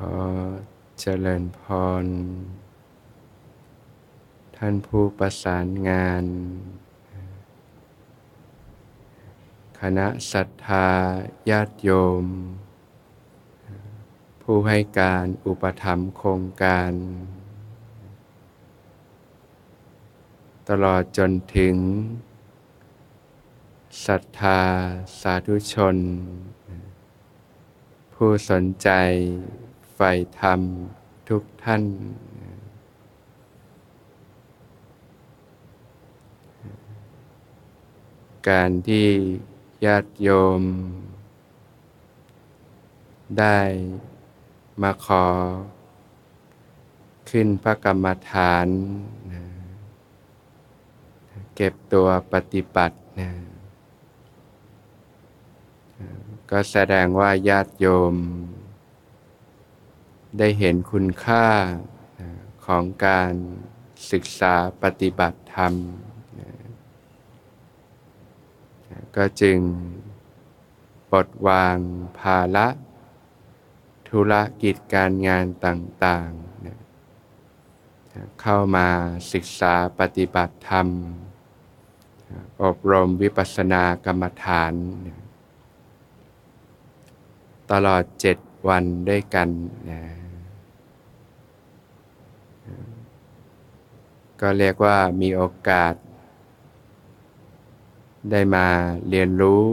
ขอเจริญพรท่านผู้ประสานงานคณะศรัทธาญาติโยมผู้ให้การอุปถัมภ์โครงการตลอดจนถึงศรัทธาสาธุชนผู้สนใจใฝ่ธรรมทุกท่านการที่ญาติโยมได้มาขอขึ้นพระกรรมฐานเก็บตัวปฏิบัติก็แสดงว่าญาติโยมได้เห็นคุณค่าของการศึกษาปฏิบัติธรรมก็จึงปลดวางภาระธุรกิจการงานต่างๆเข้ามาศึกษาปฏิบัติธรรมอบรมวิปัสสนากรรมฐานตลอด7 วันด้วยกันนะก็เรียกว่ามีโอกาสได้มาเรียนรู้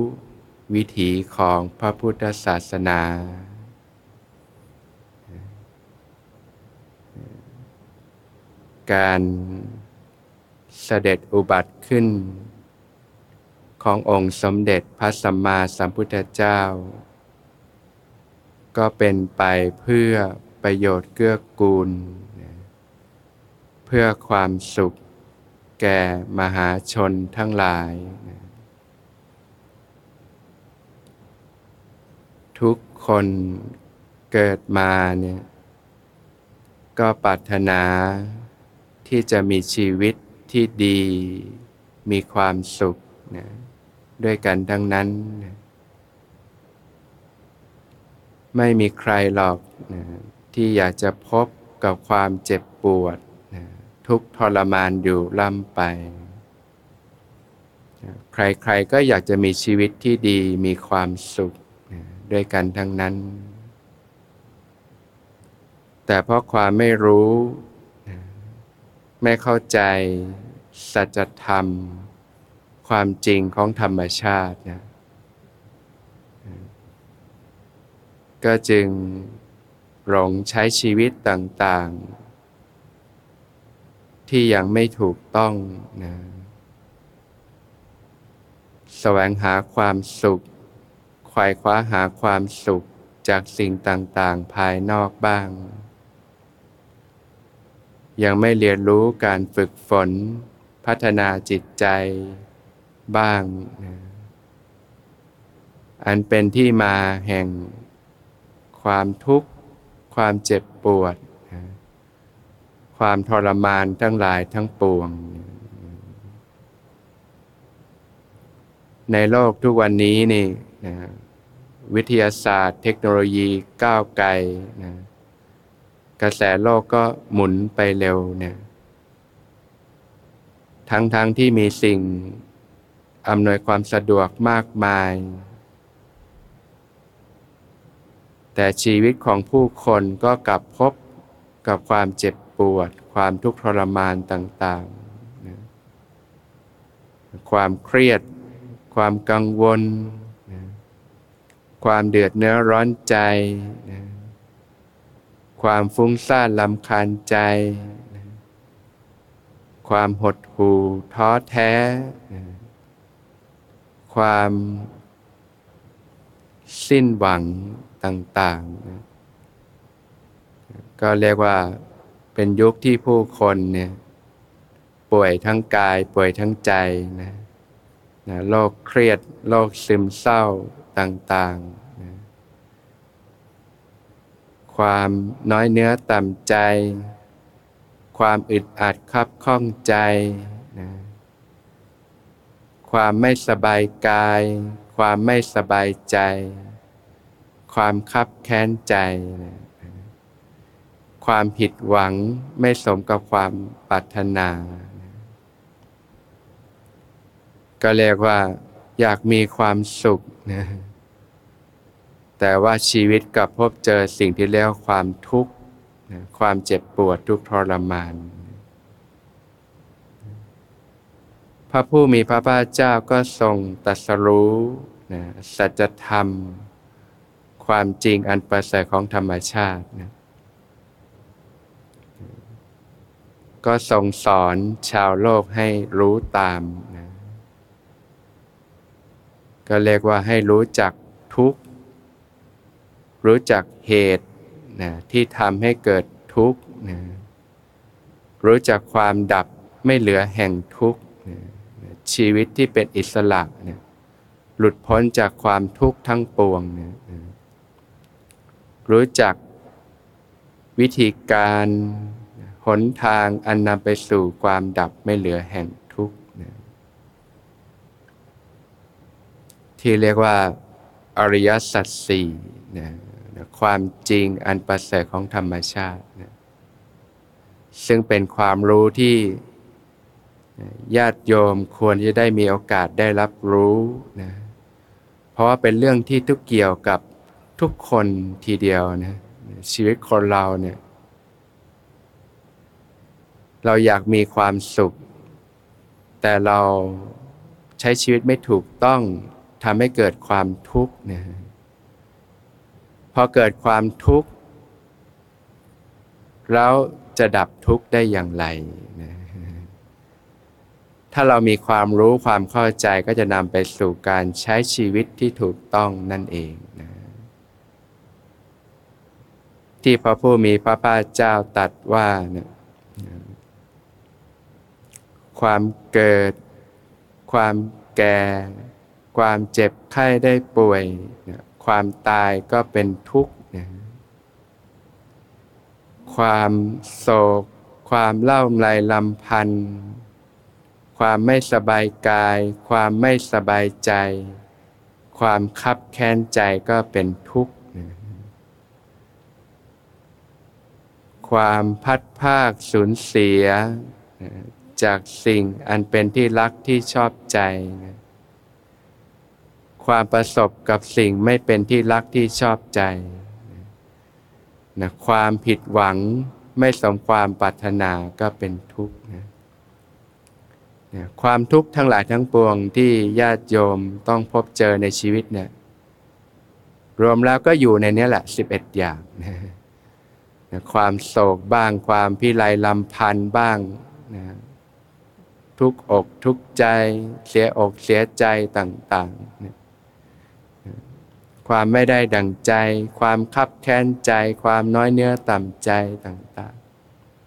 วิถีของพระพุทธศาสนาการเสด็จอุบัติขึ้นขององค์สมเด็จพระสัมมาสัมพุทธเจ้าก็เป็นไปเพื่อประโยชน์เกื้อกูลเพื่อความสุขแก่มหาชนทั้งหลายทุกคนเกิดมาเนี่ยก็ปรารถนาที่จะมีชีวิตที่ดีมีความสุขนะด้วยกันทั้งนั้นไม่มีใครหรอกนะที่อยากจะพบกับความเจ็บปวดนะทุกข์ทรมานอยู่ล่ำไปนะใครๆก็อยากจะมีชีวิตที่ดีมีความสุขนะด้วยกันทั้งนั้นแต่เพราะความไม่รู้นะไม่เข้าใจสัจธรรมความจริงของธรรมชาตินะก็จึงหลงใช้ชีวิตต่างๆที่ยังไม่ถูกต้องนะแสวงหาความสุขไขว่คว้าหาความสุขจากสิ่งต่างๆภายนอกบ้างยังไม่เรียนรู้การฝึกฝนพัฒนาจิตใจบ้างนะอันเป็นที่มาแห่งความทุกข์ความเจ็บปวดความทรมานทั้งหลายทั้งปวงในโลกทุกวันนี้นี่นะวิทยาศาสตร์เทคโนโลยีก้าวไกลนะกระแสโลกก็หมุนไปเร็วเนี่ยทั้งที่มีสิ่งอำนวยความสะดวกมากมายแต่ชีวิตของผู้คนก็กลับพบกับความเจ็บปวดความทุกข์ทรมานต่างๆนะความเครียดความกังวลนะความเดือดเนื้อร้อนใจนะความฟุ้งซ่านรำคาญใจนะความหดหู่ท้อแท้นะความสิ้นหวังต่างๆนะก็เรียกว่าเป็นยุคที่ผู้คนเนี่ยป่วยทั้งกายป่วยทั้งใจนะโรคเครียดโรคซึมเศร้าต่างๆนะความน้อยเนื้อต่ำใจความอึดอัดคับข้องใจนะความไม่สบายกายความไม่สบายใจความคับแค้นใจนะ ความผิดหวังไม่สมกับความปรารถนาก็เรียกว่าอยากมีความสุขนะแต่ว่าชีวิตกลับพบเจอสิ่งที่เรียกว่าความทุกข์นะความเจ็บปวดทุกข์ทรมานพระผู้มีพระภาคเจ้าก็ทรงตรัสรู้นะสัจธรรมความจริงอันประเสริฐของธรรมชาตินะก็ทรงสอนชาวโลกให้รู้ตามนะก็เรียกว่าให้รู้จักทุกข์รู้จักเหตุนะที่ทำให้เกิดทุกข์นะรู้จักความดับไม่เหลือแห่งทุกข์นะชีวิตที่เป็นอิสระนะหลุดพ้นจากความทุกข์ทั้งปวงนะรู้จักวิธีการหนทางอันนำไปสู่ความดับไม่เหลือแห่งทุกข์นะที่เรียกว่าอริยสัจสี่นะความจริงอันประเสริฐของธรรมชาตินะซึ่งเป็นความรู้ที่ญาติโยมควรจะได้มีโอกาสได้รับรู้นะเพราะว่าเป็นเรื่องที่ทุกเกี่ยวกับทุกคนทีเดียวนะชีวิตคนเราเนี่ยเราอยากมีความสุขแต่เราใช้ชีวิตไม่ถูกต้องทำให้เกิดความทุกข์นะพอเกิดความทุกข์แล้วจะดับทุกข์ได้อย่างไรนะถ้าเรามีความรู้ความเข้าใจก็จะนำไปสู่การใช้ชีวิตที่ถูกต้องนั่นเองนะที่พระผู้มีพระภาคเจ้าตรัสว่านะความเกิดความแก่ความเจ็บไข้ได้ป่วยนะความตายก็เป็นทุกข์นะความโศกความเล่าไหลลำพันธ์ความไม่สบายกายความไม่สบายใจความคับแค้นใจก็เป็นทุกข์นะความพัดพรากสูญเสียนะจากสิ่งอันเป็นที่รักที่ชอบใจนะความประสบกับสิ่งไม่เป็นที่รักที่ชอบใจนะความผิดหวังไม่สมความปรารถนาก็เป็นทุกข์นะความทุกข์ทั้งหลายทั้งปวงที่ญาติโยมต้องพบเจอในชีวิตเนี่ยรวมแล้วก็อยู่ในนี้แหละ11อย่างนะความโศกบ้างความพิไรลำพันธ์บ้างนะทุกอกทุกใจเสียอกเสียใจต่างๆนะความไม่ได้ดั่งใจความคับแค้นใจความน้อยเนื้อต่ำใจต่าง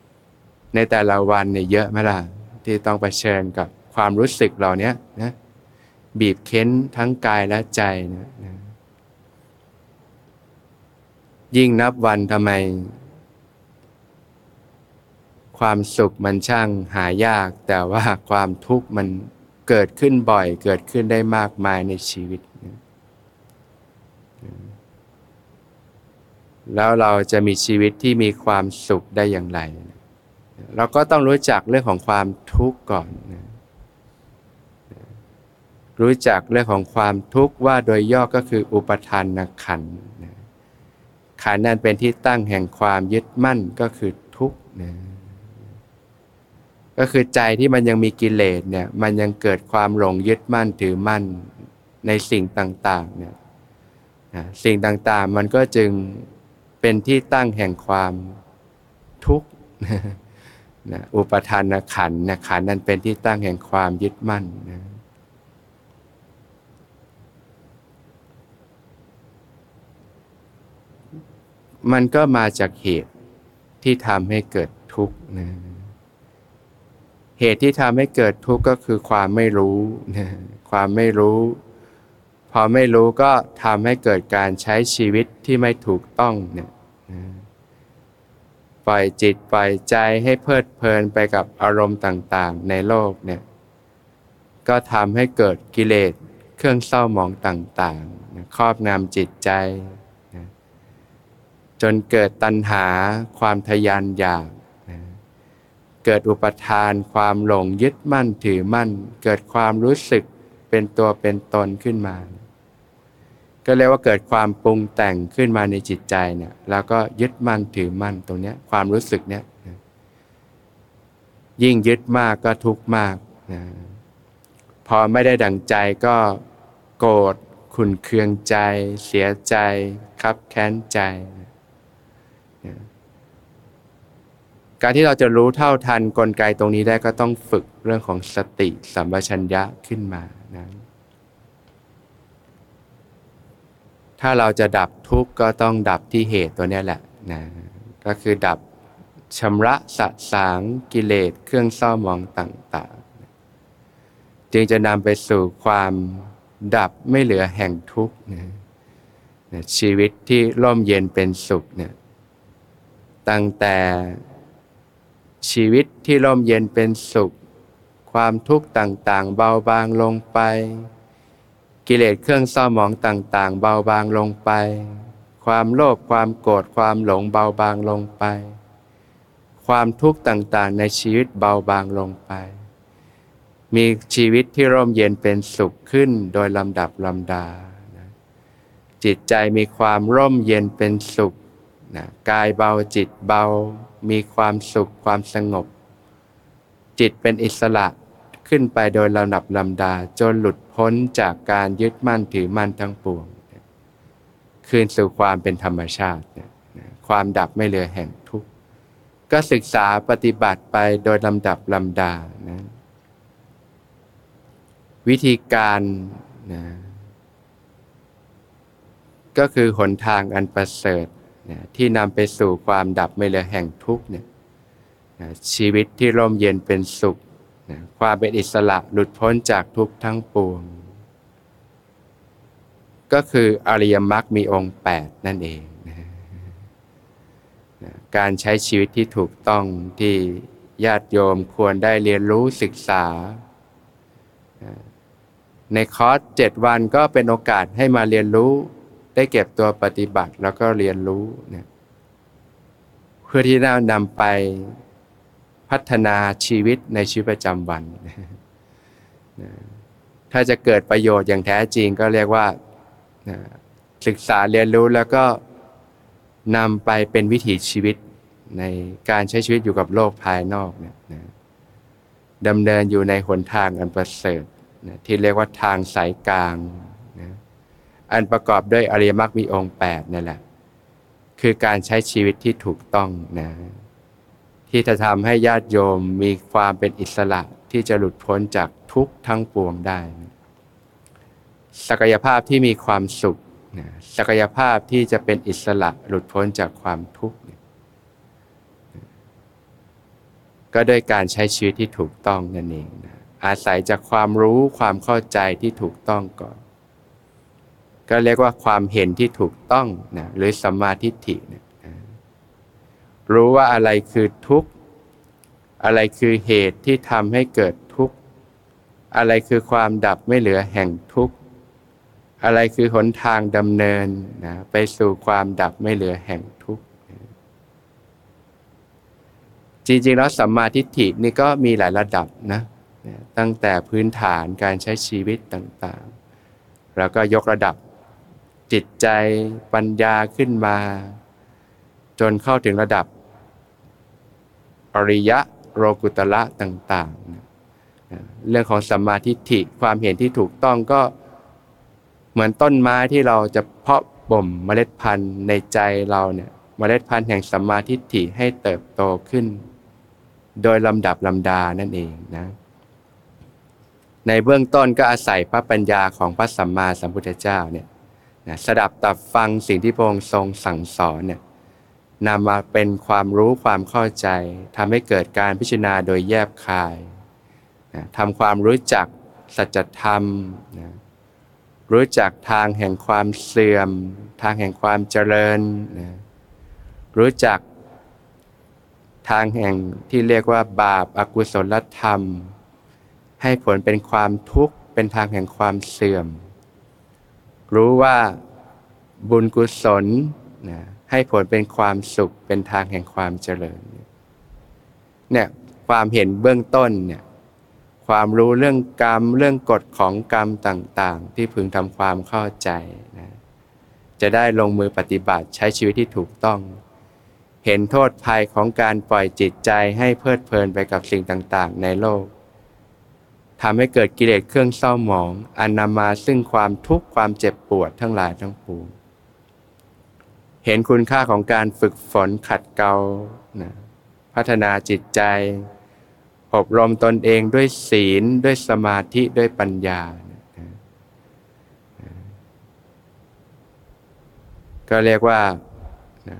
ๆในแต่ละวันเนี่ยเยอะไหมล่ะที่ต้องเผชิญกับความรู้สึกเหล่านี้นะบีบเค้นทั้งกายและใจนะยิ่งนับวันทำไมความสุขมันช่างหายากแต่ว่าความทุกข์มันเกิดขึ้นบ่อยเกิดขึ้นได้มากมายในชีวิตนะแล้วเราจะมีชีวิตที่มีความสุขได้อย่างไรเราก็ต้องรู้จักเรื่องของความทุกข์ก่อนนะรู้จักเรื่องของความทุกข์ว่าโดยย่อก็คืออุปทานขันธ์นะขันธ์นั้นเป็นที่ตั้งแห่งความยึดมั่นก็คือทุกข์นะก็คือใจที่มันยังมีกิเลสเนี่ยมันยังเกิดความหลงยึดมั่นถือมั่นในสิ่งต่างๆเนี่ยสิ่งต่างๆมันก็จึงเป็นที่ตั้งแห่งความทุกข์นะอุปทานขันธ์นะขันธ์นั้นเป็นที่ตั้งแห่งความยึดมั่นนะมันก็มาจากเหตุที่ทำให้เกิดทุกข์นะเหตุที่ทำให้เกิดทุกข์ก็คือความไม่รู้นะความไม่รู้พอไม่รู้ก็ทำให้เกิดการใช้ชีวิตที่ไม่ถูกต้องเนี่ยนะปล่อยจิตปล่อยใจให้เพลิดเพลินไปกับอารมณ์ต่างๆในโลกเนี่ยก็ทำให้เกิดกิเลสเครื่องเศร้าหมองต่างๆครอบงำจิตใจจ นเกิดตัณหาความทยานอยากเกิดอุปทานความหลงยึดมั่นถือมั่นเกิดความรู้สึกเป็นตัวเป็นตนขึ้นมาก็เรียกว่าเกิดความปรุงแต่งขึ้นมาในจิตใจเนี่ยแล้วก็ยึดมั่นถือมั่นตรงนี้ความรู้สึกเนี่ยยิ่งยึดมากก็ทุกข์มากนะพอไม่ได้ดั่งใจก็โกรธขุ่นเคืองใจเสียใจคับแค้นใจนะการที่เราจะรู้เท่าทันกลไกตรงนี้ได้ก็ต้องฝึกเรื่องของสติสัมปชัญญะขึ้นมานะถ้าเราจะดับทุกข์ก็ต้องดับที่เหตุตัวนี้แหละนะก็คือดับชำระสะสางกิเลสเครื่องเศร้าหมองต่างๆจึงจะนำไปสู่ความดับไม่เหลือแห่งทุกข์นะชีวิตที่ร่มเย็นเป็นสุขเนี่ยตั้งแต่ชีวิตที่ร่มเย็นเป็นสุขความทุกข์ต่างๆเบาบางลงไปกิเลสเครื่องเศร้าหมองต่างๆเบาบางลงไปความโลภความโกรธความหลงเบาบางลงไปความทุกข์ต่างๆในชีวิตเบาบางลงไปมีชีวิตที่ร่มเย็นเป็นสุขขึ้นโดยลำดับลำดานะจิตใจมีความร่มเย็นเป็นสุขนะกายเบาจิตเบามีความสุขความสงบจิตเป็นอิสระขึ้นไปโดยลำดับลำดาจนหลุดพ้นจากการยึดมั่นถือมั่นทั้งปวงคืนสู่ความเป็นธรรมชาติความดับไม่เหลือแห่งทุกข์ก็ศึกษาปฏิบัติไปโดยลำดับลำดานะวิธีการนะก็คือหนทางอันประเสริฐนะที่นำไปสู่ความดับไม่เหลือแห่งทุกข์เนี่ยนะชีวิตที่ร่มเย็นเป็นสุขนะความเป็นอิสระหลุดพ้นจากทุกข์ทั้งปวงก็คืออริยมรรคมีองค์8นั่นเองนะนะการใช้ชีวิตที่ถูกต้องที่ญาติโยมควรได้เรียนรู้ศึกษานะในคอร์ส7วันก็เป็นโอกาสให้มาเรียนรู้ได้เก็บตัวปฏิบัติแล้วก็เรียนรู้นะเพื่อที่จะนำไปพัฒนาชีวิตในชีวิตประจำวันนะถ้าจะเกิดประโยชน์อย่างแท้จริงก็เรียกว่านะศึกษาเรียนรู้แล้วก็นำไปเป็นวิถีชีวิตในการใช้ชีวิตอยู่กับโลกภายนอกเนี่ยนะดำเนินอยู่ในหนทางอันประเสริฐนะที่เรียกว่าทางสายกลางนะอันประกอบด้วยอริยมรรคมีองค์8นั่นแหละคือการใช้ชีวิตที่ถูกต้องนะที่จะทำให้ญาติโยมมีความเป็นอิสระที่จะหลุดพ้นจากทุกข์ทั้งปวงได้ศักยภาพที่มีความสุขนะศักยภาพที่จะเป็นอิสระหลุดพ้นจากความทุกข์ก็ด้วยการใช้ชีวิตที่ถูกต้องนั่นเองนะอาศัยจากความรู้ความเข้าใจที่ถูกต้องก่อนก็เรียกว่าความเห็นที่ถูกต้องนะหรือสัมมาทิฏฐินะรู้ว่าอะไรคือทุกข์อะไรคือเหตุที่ทำให้เกิดทุกข์อะไรคือความดับไม่เหลือแห่งทุกข์อะไรคือหนทางดำเนินนะไปสู่ความดับไม่เหลือแห่งทุกข์จริงๆแล้วสัมมาทิฏฐินี่ก็มีหลายระดับนะตั้งแต่พื้นฐานการใช้ชีวิตต่างๆแล้วก็ยกระดับจิตใจปัญญาขึ้นมาจนเข้าถึงระดับอริยะโลกุตระต่างๆนะเรื่องของสัมมาทิฏฐิความเห็นที่ถูกต้องก็เหมือนต้นไม้ที่เราจะเพาะบ่มเมล็ดพันธุ์ในใจเราเนี่ยเมล็ดพันธุ์แห่งสัมมาทิฏฐิให้เติบโตขึ้นโดยลำดับลำดานั่นเองนะในเบื้องต้นก็อาศัยพระปัญญาของพระสัมมาสัมพุทธเจ้าเนี่ยนะสดับตับฟังสิ่งที่พระองค์ทรงสั่งสอนเนี่ยนำมาเป็นความรู้ความเข้าใจทำให้เกิดการพิจารณาโดยแยบคายนะทำความรู้จักสัจธรรมนะรู้จักทางแห่งความเสื่อมทางแห่งความเจริญนะรู้จักทางแห่งที่เรียกว่าบาปอกุศลธรรมให้ผลเป็นความทุกข์เป็นทางแห่งความเสื่อมรู้ว่าบุญกุศลนะ ให้ผลเป็นความสุขเป็นทางแห่งความเจริญเนี่ยความเห็นเบื้องต้นเนี่ยความรู้เรื่องกรรมเรื่องกฎของกรรมต่างๆที่พึงทำความเข้าใจนะจะได้ลงมือปฏิบัติใช้ชีวิตที่ถูกต้องเห็นโทษภัยของการปล่อยจิตใจให้เพลิดเพลินไปกับสิ่งต่างๆในโลกทำให้เกิดกิเลสเครื่องเศร้าหมองอันนำมาซึ่งความทุกข์ความเจ็บปวดทั้งหลายทั้งปวงเห็นคุณค่าของการฝึกฝนขัดเกลานะพัฒนาจิตใจอบรมตนเองด้วยศีลด้วยสมาธิด้วยปัญญานะก็เรียกว่านะ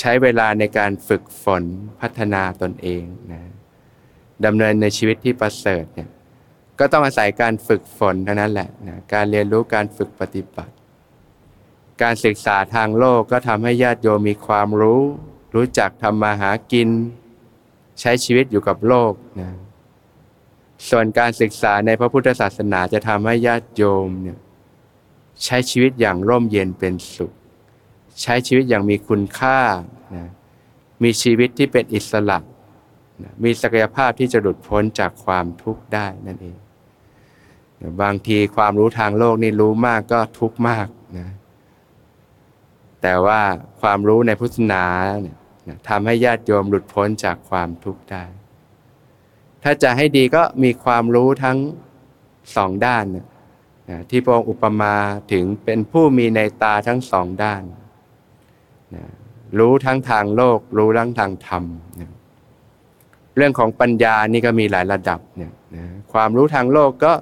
ใช้เวลาในการฝึกฝนพัฒนาตนเองนะดำเนินในชีวิตที่ประเสริฐเนี่ยก็ต้องอาศัยการฝึกฝนเท่านั้นแหละนะการเรียนรู้การฝึกปฏิบัติการศึกษาทางโลกก็ทำให้ญาติโยมมีความรู้จักทำมาหากินใช้ชีวิตอยู่กับโลกนะส่วนการศึกษาในพระพุทธศาสนาจะทำให้ญาติโยมเนี่ยใช้ชีวิตอย่างร่มเย็นเป็นสุขใช้ชีวิตอย่างมีคุณค่านะมีชีวิตที่เป็นอิสระนะมีศักยภาพที่จะหลุดพ้นจากความทุกข์ได้นั่นเองนะบางทีความรู้ทางโลกนี่รู้มากก็ทุกข์มากนะแต่ว่าความรู้ในพุทธศาสนาเนี่ยทำให้ญาติโยมหลุดพ้นจากความทุกข์ได้ถ้าจะให้ดีก็มีความรู้ทั้งสองด้านนะที่พระองค์อุปมาถึงเป็นผู้มีในตาทั้งสองด้านนะรู้ทั้งทางโลกรู้ทั้งทางธรรมนะเรื่องของปัญญานี่ก็มีหลายระดับเนี่ยนะความรู้ทางโลกก็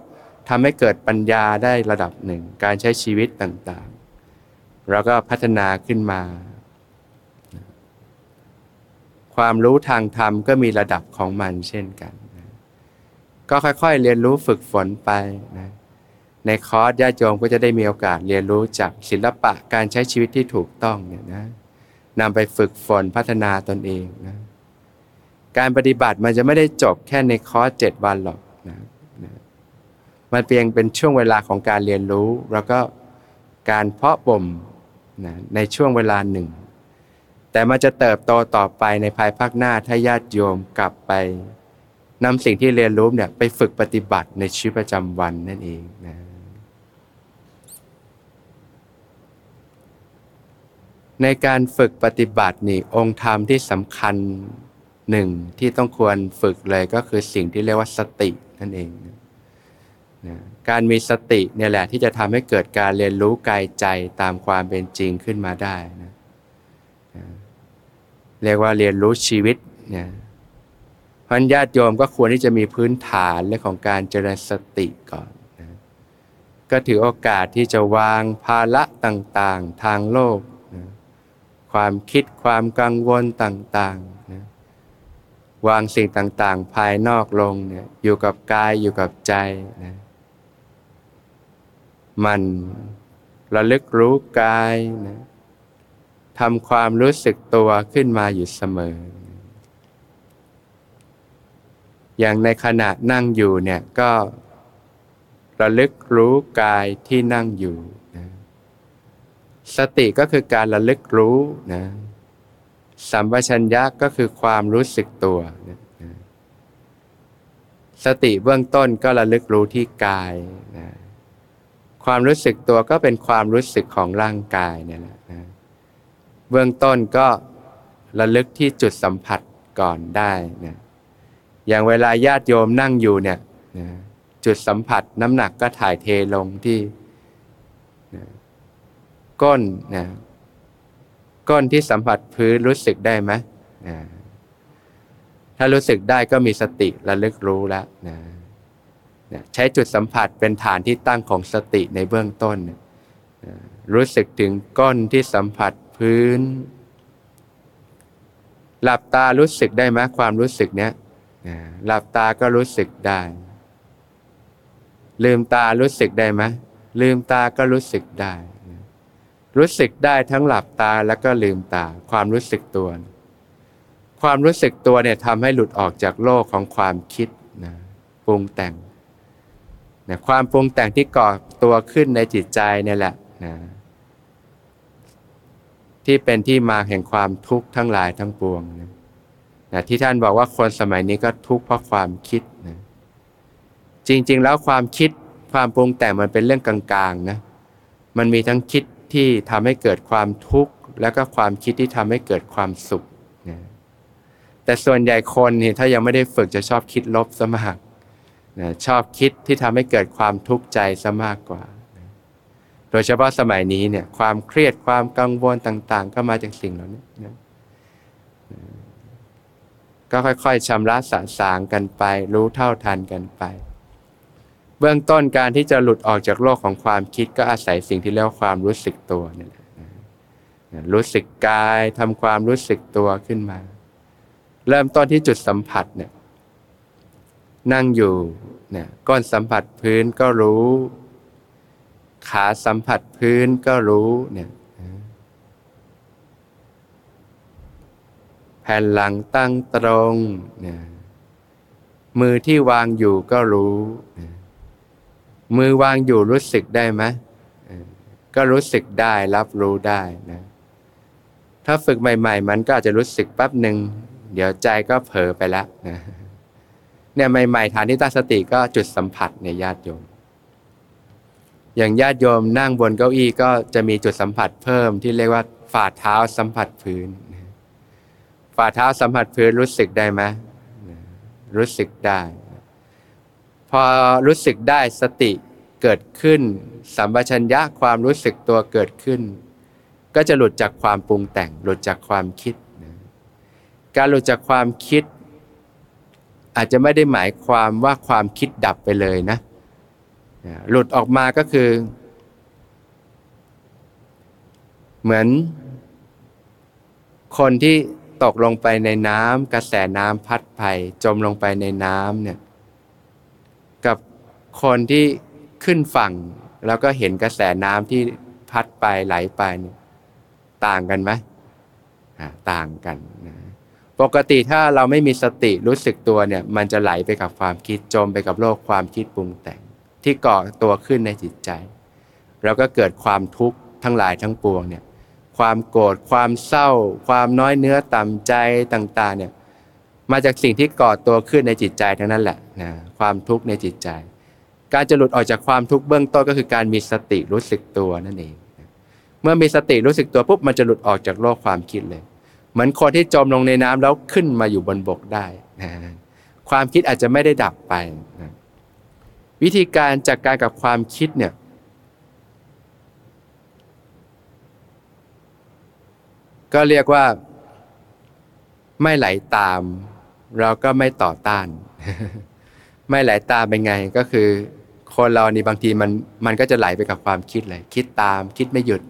ทำให้เกิดปัญญาได้ระดับหนึ่งการใช้ชีวิตต่างๆแล้วก็พัฒนาขึ้นมาความรู้ทางธรรมก็มีระดับของมันเช่นกันนะก็ค่อยๆเรียนรู้ฝึกฝนไปนะในคอร์สญาติโยมก็จะได้มีโอกาสเรียนรู้จากศิลปะการใช้ชีวิตที่ถูกต้องเนี่ยนะนำไปฝึกฝนพัฒนาตนเองนะการปฏิบัติมันจะไม่ได้จบแค่ในคอร์ส7 วันหรอกนะมันเพียงเป็นช่วงเวลาของการเรียนรู้แล้วก็การเพาะบ่มนะในช่วงเวลาหนึ่งแต่มันจะเติบโตต่อไปในภายภาคหน้าถ้าญาติโยมกลับไปนำสิ่งที่เรียนรู้เนี่ยไปฝึกปฏิบัติในชีวิตประจำวันนั่นเองนะในการฝึกปฏิบัตินี่องค์ธรรมที่สำคัญหนึ่งที่ต้องควรฝึกเลยก็คือสิ่งที่เรียกว่าสตินั่นเองนะการมีสติเนี่ยแหละที่จะทำให้เกิดการเรียนรู้กายใจตามความเป็นจริงขึ้นมาได้นะเรียกว่าเรียนรู้ชีวิตเนี่ยเพราะญาติโยมก็ควรที่จะมีพื้นฐานเรื่องของการเจริญสติก่อนนะก็ถือโอกาสที่จะวางภาระต่างๆทางโลกนะความคิดความกังวลต่างๆนะวางสิ่งต่างๆภายนอกลงเนี่ยอยู่กับกายอยู่กับใจนะมันระลึกรู้กายนะทำความรู้สึกตัวขึ้นมาอยู่เสมออย่างในขณะนั่งอยู่เนี่ยก็ระลึกรู้กายที่นั่งอยู่นะสติก็คือการระลึกรู้นะสัมปชัญญะก็คือความรู้สึกตัวนะสติเบื้องต้นก็ระลึกรู้ที่กายนะความรู้สึกตัวก็เป็นความรู้สึกของร่างกายเนี่ยแหละนะเบื้องต้นก็ระลึกที่จุดสัมผัสก่อนได้นะอย่างเวลาญาติโยมนั่งอยู่เนี่ยนะจุดสัมผัสน้ำหนักก็ถ่ายเทลงที่นะก้นนะก้นที่สัมผัสพื้นรู้สึกได้ไหมนะถ้ารู้สึกได้ก็มีสติระลึกรู้แล้วนะนะใช้จุดสัมผัสเป็นฐานที่ตั้งของสติในเบื้องต้นนะรู้สึกถึงก้นที่สัมผัสพื้นหลับตารู้สึกได้ไหมความรู้สึกเนี้ยหลับตาก็รู้สึกได้ลืมตารู้สึกได้ไหมลืมตาก็รู้สึกได้รู้สึกได้ทั้งหลับตาแล้วก็ลืมตาความรู้สึกตัวความรู้สึกตัวเนี่ยทำให้หลุดออกจากโลกของความคิดนะปรุงแต่งนะความปรุงแต่งที่ก่อตัวขึ้นในจิตใจเนี่ยแหละนะ ที่เป็นที่มาแห่งความทุกข์ทั้งหลายทั้งปวงนะที่ท่านบอกว่าคนสมัยนี้ก็ทุกข์เพราะความคิดนะจริงๆแล้วความคิดความปรุงแต่งมันเป็นเรื่องกลางๆนะมันมีทั้งคิดที่ทำให้เกิดความทุกข์แล้วก็ความคิดที่ทำให้เกิดความสุขนะแต่ส่วนใหญ่คนนี่ถ้ายังไม่ได้ฝึกจะชอบคิดลบซะมากนะชอบคิดที่ทำให้เกิดความทุกข์ใจซะมากกว่านะโดยเฉพาะสมัยนี้เนี่ยความเครียดความกังวลต่างๆก็มาจากสิ่งเหล่านี้นะก็ค่อยๆชำระสะสางกันไปรู้เท่าทันกันไปเบื้องต้นการที่จะหลุดออกจากโลกของความคิดก็อาศัยสิ่งที่เรียกว่าความรู้สึกตัวนี่แหละรู้สึกกายทำความรู้สึกตัวขึ้นมาเริ่มต้นที่จุดสัมผัสเนี่ยนั่งอยู่เนี่ยก้นสัมผัสพื้นก็รู้ขาสัมผัสพื้นก็รู้เนี่ยแผ่นหลังตั้งตรงเนี่ยมือที่วางอยู่ก็รู้มือวางอยู่รู้สึกได้ไหมก็รู้สึกได้รับรู้ได้นะถ้าฝึกใหม่ๆมันก็อาจจะรู้สึกแป๊บหนึ่งเดี๋ยวใจก็เผลอไปแล้วนะเนี่ยใหม่ๆฐานที่ตั้งสติก็จุดสัมผัสเนี่ยญาติโยมอย่างญาติโยมนั่งบนเก้าอี้ก็จะมีจุดสัมผัสเพิ่มที่เรียกว่าฝ่าเท้าสัมผัสพื้นฝ่าเท้าสัมผัสพื้นรู้สึกได้ไหมรู้สึกได้พอรู้สึกได้สติเกิดขึ้นสัมปชัญญะความรู้สึกตัวเกิดขึ้นก็จะหลุดจากความปรุงแต่งหลุดจากความคิดนะการหลุดจากความคิดอาจจะไม่ได้หมายความว่าความคิดดับไปเลยนะหลุดออกมาก็คือเหมือนคนที่ตกลงไปในน้ำกระแสน้ำพัดไปจมลงไปในน้ำเนี่ยกับคนที่ขึ้นฝั่งแล้วก็เห็นกระแสน้ำที่พัดไปไหลไปเนี่ยต่างกันไหมต่างกันนะปกติถ้าเราไม่มีสติรู้สึกตัวเนี่ยมันจะไหลไปกับความคิดจมไปกับโลกความคิดปรุงแต่งที่ก่อตัวขึ้นในจิตใจแล้วก็เกิดความทุกข์ทั้งหลายทั้งปวงเนี่ยความโกรธความเศร้าความน้อยเนื้อต่ำใจต่างๆเนี่ยมาจากสิ่งที่ก่อตัวขึ้นในจิตใจทั้งนั้นแหละนะความทุกข์ในจิตใจการจะหลุดออกจากความทุกข์เบื้องต้นก็คือการมีสติรู้สึกตัวนั่นเองเมื่อมีสติรู้สึกตัวปุ๊บมันจะหลุดออกจากโลกความคิดเลยเหมือนคนที่จมลงในน้ำแล้วขึ้นมาอยู่บนบกได้นะความคิดอาจจะไม่ได้ดับไปนะวิธีการจัดการกับความคิดเนี่ยก็เรียกว่าไม่ไหลตามเราก็ไม่ต่อต้านไม่ไหลตามเป็นไงก็คือคนเรานี่บางทีมันก็จะไหลไปกับความคิดเลยคิดตามคิดไม่หยุด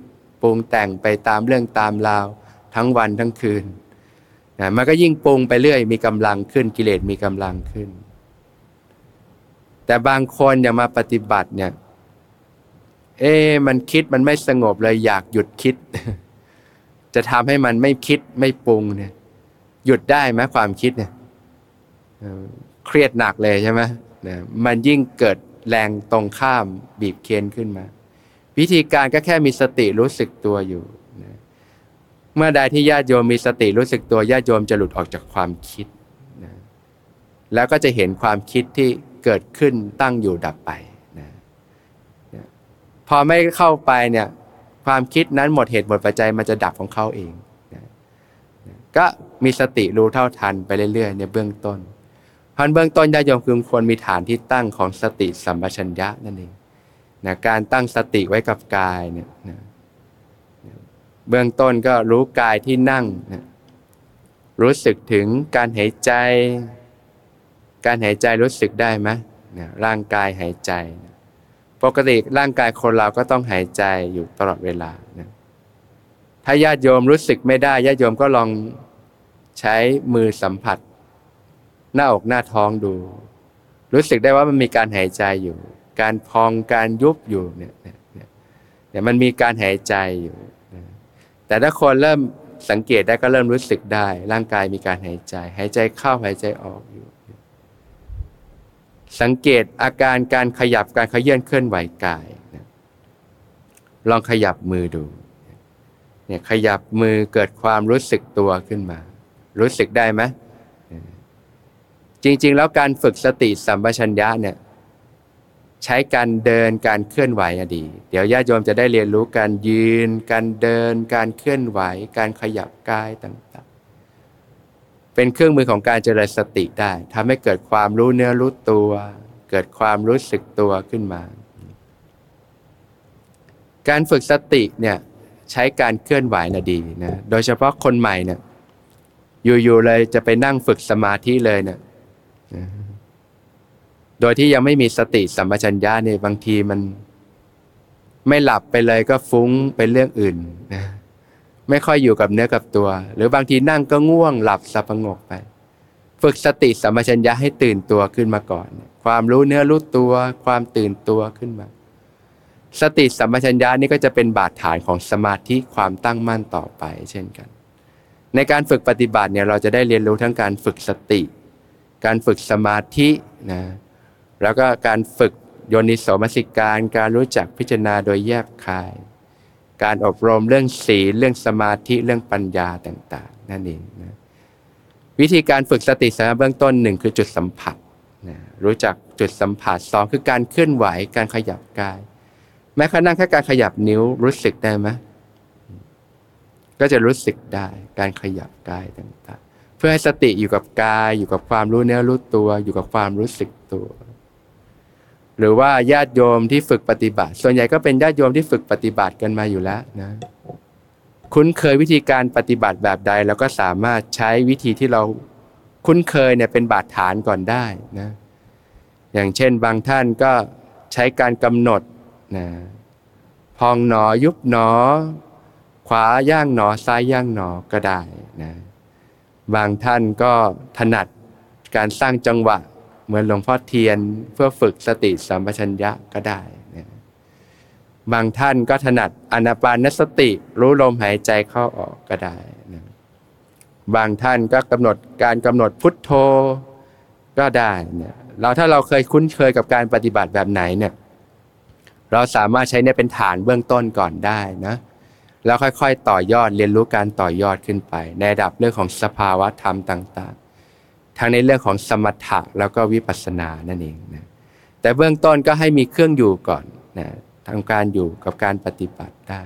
ปรุงแต่งไปตามเรื่องตามราวทั้งวันทั้งคืนนะมันก็ยิ่งปรุงไปเรื่อยมีกำลังขึ้นกิเลสมีกำลังขึ้นแต่บางคนอย่างมาปฏิบัติเนี่ยมันคิดมันไม่สงบเลยอยากหยุดคิดจะทำให้มันไม่คิดไม่ปรุงเนี่ยหยุดได้ไหมความคิดเนี่ยเครียดหนักเลยใช่ไหมมันยิ่งเกิดแรงตรงข้ามบีบเค้นขึ้นมาวิธีการก็แค่มีสติรู้สึกตัวอยู่นะเมื่อใดที่ญาติโยมมีสติรู้สึกตัวญาติโยมจะหลุดออกจากความคิดนะแล้วก็จะเห็นความคิดที่เกิดขึ้นตั้งอยู่ดับไปนะพอไม่เข้าไปเนี่ยความคิดนั้นหมดเหตุหมดปัจจัยมันจะดับของเขาเองนะก็มีสติรู้เท่าทันไปเรื่อยๆในเบื้องต้นพันเบื้องต้นญาติโยมคือควรมีฐานที่ตั้งของสติสัมปชัญญะนั่นเองนะการตั้งสติไว้กับกายเนี่ยนะเบื้องต้นก็รู้กายที่นั่งนะรู้สึกถึงการหายใจการหายใจรู้สึกได้ไหมนะร่างกายหายใจนะปกติร่างกายคนเราก็ต้องหายใจอยู่ตลอดเวลานะถ้าญาติโยมรู้สึกไม่ได้ญาติโยมก็ลองใช้มือสัมผัสหน้าอกหน้าท้องดูรู้สึกได้ว่ามันมีการหายใจอยู่การพองการยุบอยู่เนี่ยมันมีการหายใจอยู่แต่ถ้าคนเริ่มสังเกตได้ก็เริ่มรู้สึกได้ร่างกายมีการหายใจหายใจเข้าหายใจออกอยู่สังเกตอาการการขยับการเคลื่อนไหวกายลองขยับมือดู เนี่ยขยับมือเกิดความรู้สึกตัวขึ้นมารู้สึกได้ไหมจริงๆแล้วการฝึกสติสัมปชัญญะเนี่ยใช้การเดินการเคลื่อนไหวอดีเดี๋ยวญาติโยมจะได้เรียนรู้การยืนการเดินการเคลื่อนไหวการขยับกายต่างๆเป็นเครื่องมือของการเจริญสติได้ทำให้เกิดความรู้เนื้อรู้ตัวเกิดความรู้สึกตัวขึ้นมาการฝึกสติเนี่ยใช้การเคลื่อนไหวน่ะดีนะโดยเฉพาะคนใหม่เนี่ยอยู่ๆเลยจะไปนั่งฝึกสมาธิเลยเนี่ยโดยที่ยังไม่มีสติสัมปชัญญะเนี่ยบางทีมันไม่หลับไปเลยก็ฟุ้งไปเรื่องอื่นนะไม่ค่อยอยู่กับเนื้อกับตัวหรือบางทีนั่งก็ง่วงหลับสะพงกไปฝึกสติสัมปชัญญะให้ตื่นตัวขึ้นมาก่อนความรู้เนื้อรู้ตัวความตื่นตัวขึ้นมาสติสัมปชัญญะนี่ก็จะเป็นบาดฐานของสมาธิความตั้งมั่นต่อไปเช่นกันในการฝึกปฏิบัติเนี่ยเราจะได้เรียนรู้ทั้งการฝึกสติการฝึกสมาธินะแล้วก็การฝึกโยนิโสมนสิการการรู้จักพิจารณาโดยแยบคายการอบรมเรื่องศีลเรื่องสมาธิเรื่องปัญญาต่างๆนั่นเองนะวิธีการฝึกสติสัมปชัญญะเบื้องต้น1คือจุดสัมผัสนะรู้จักจุดสัมผัส2คือการเคลื่อนไหวการขยับกายแม้กระทั่งแค่การขยับนิ้วรู้สึกได้ไหมก็จะรู้สึกได้การขยับกายต่างๆเพื่อให้สติอยู่กับกายอยู่กับความรู้เนื้อรู้ตัวอยู่กับความรู้สึกตัวหรือว่าญาติโยมที่ฝึกปฏิบัติส่วนใหญ่ก็เป็นญาติโยมที่ฝึกปฏิบัติกันมาอยู่แล้วนะคุ้นเคยวิธีการปฏิบัติแบบใดแล้วก็สามารถใช้วิธีที่เราคุ้นเคยเนี่ยเป็นบาดฐานก่อนได้นะอย่างเช่นบางท่านก็ใช้การกำหนดนะพองหนอยุบหนอขวาย่างหนอซ้ายย่างหนอก็ได้นะบางท่านก็ถนัดการสร้างจังหวะเหมือนหลวงพ่อเทียนเพื่อฝึกสติสัมปชัญญะก็ได้นะบางท่านก็ถนัดอานาปานสติรู้ลมหายใจเข้าออกก็ได้นะบางท่านก็กำหนดพุทโธก็ได้นะเราถ้าเราเคยคุ้นเคยกับการปฏิบัติแบบไหนเนี่ยเราสามารถใช้เนี่ยเป็นฐานเบื้องต้นก่อนได้นะแล้วค่อยๆต่อยอดเรียนรู้การต่อยอดขึ้นไปในระดับเรื่องของสภาวะธรรมต่างๆทั้งในเรื่องของสมถะแล้วก็วิปัสสนานั่นเองนะแต่เบื้องต้นก็ให้มีเครื่องอยู่ก่อนนะทำการอยู่กับการปฏิบัติได้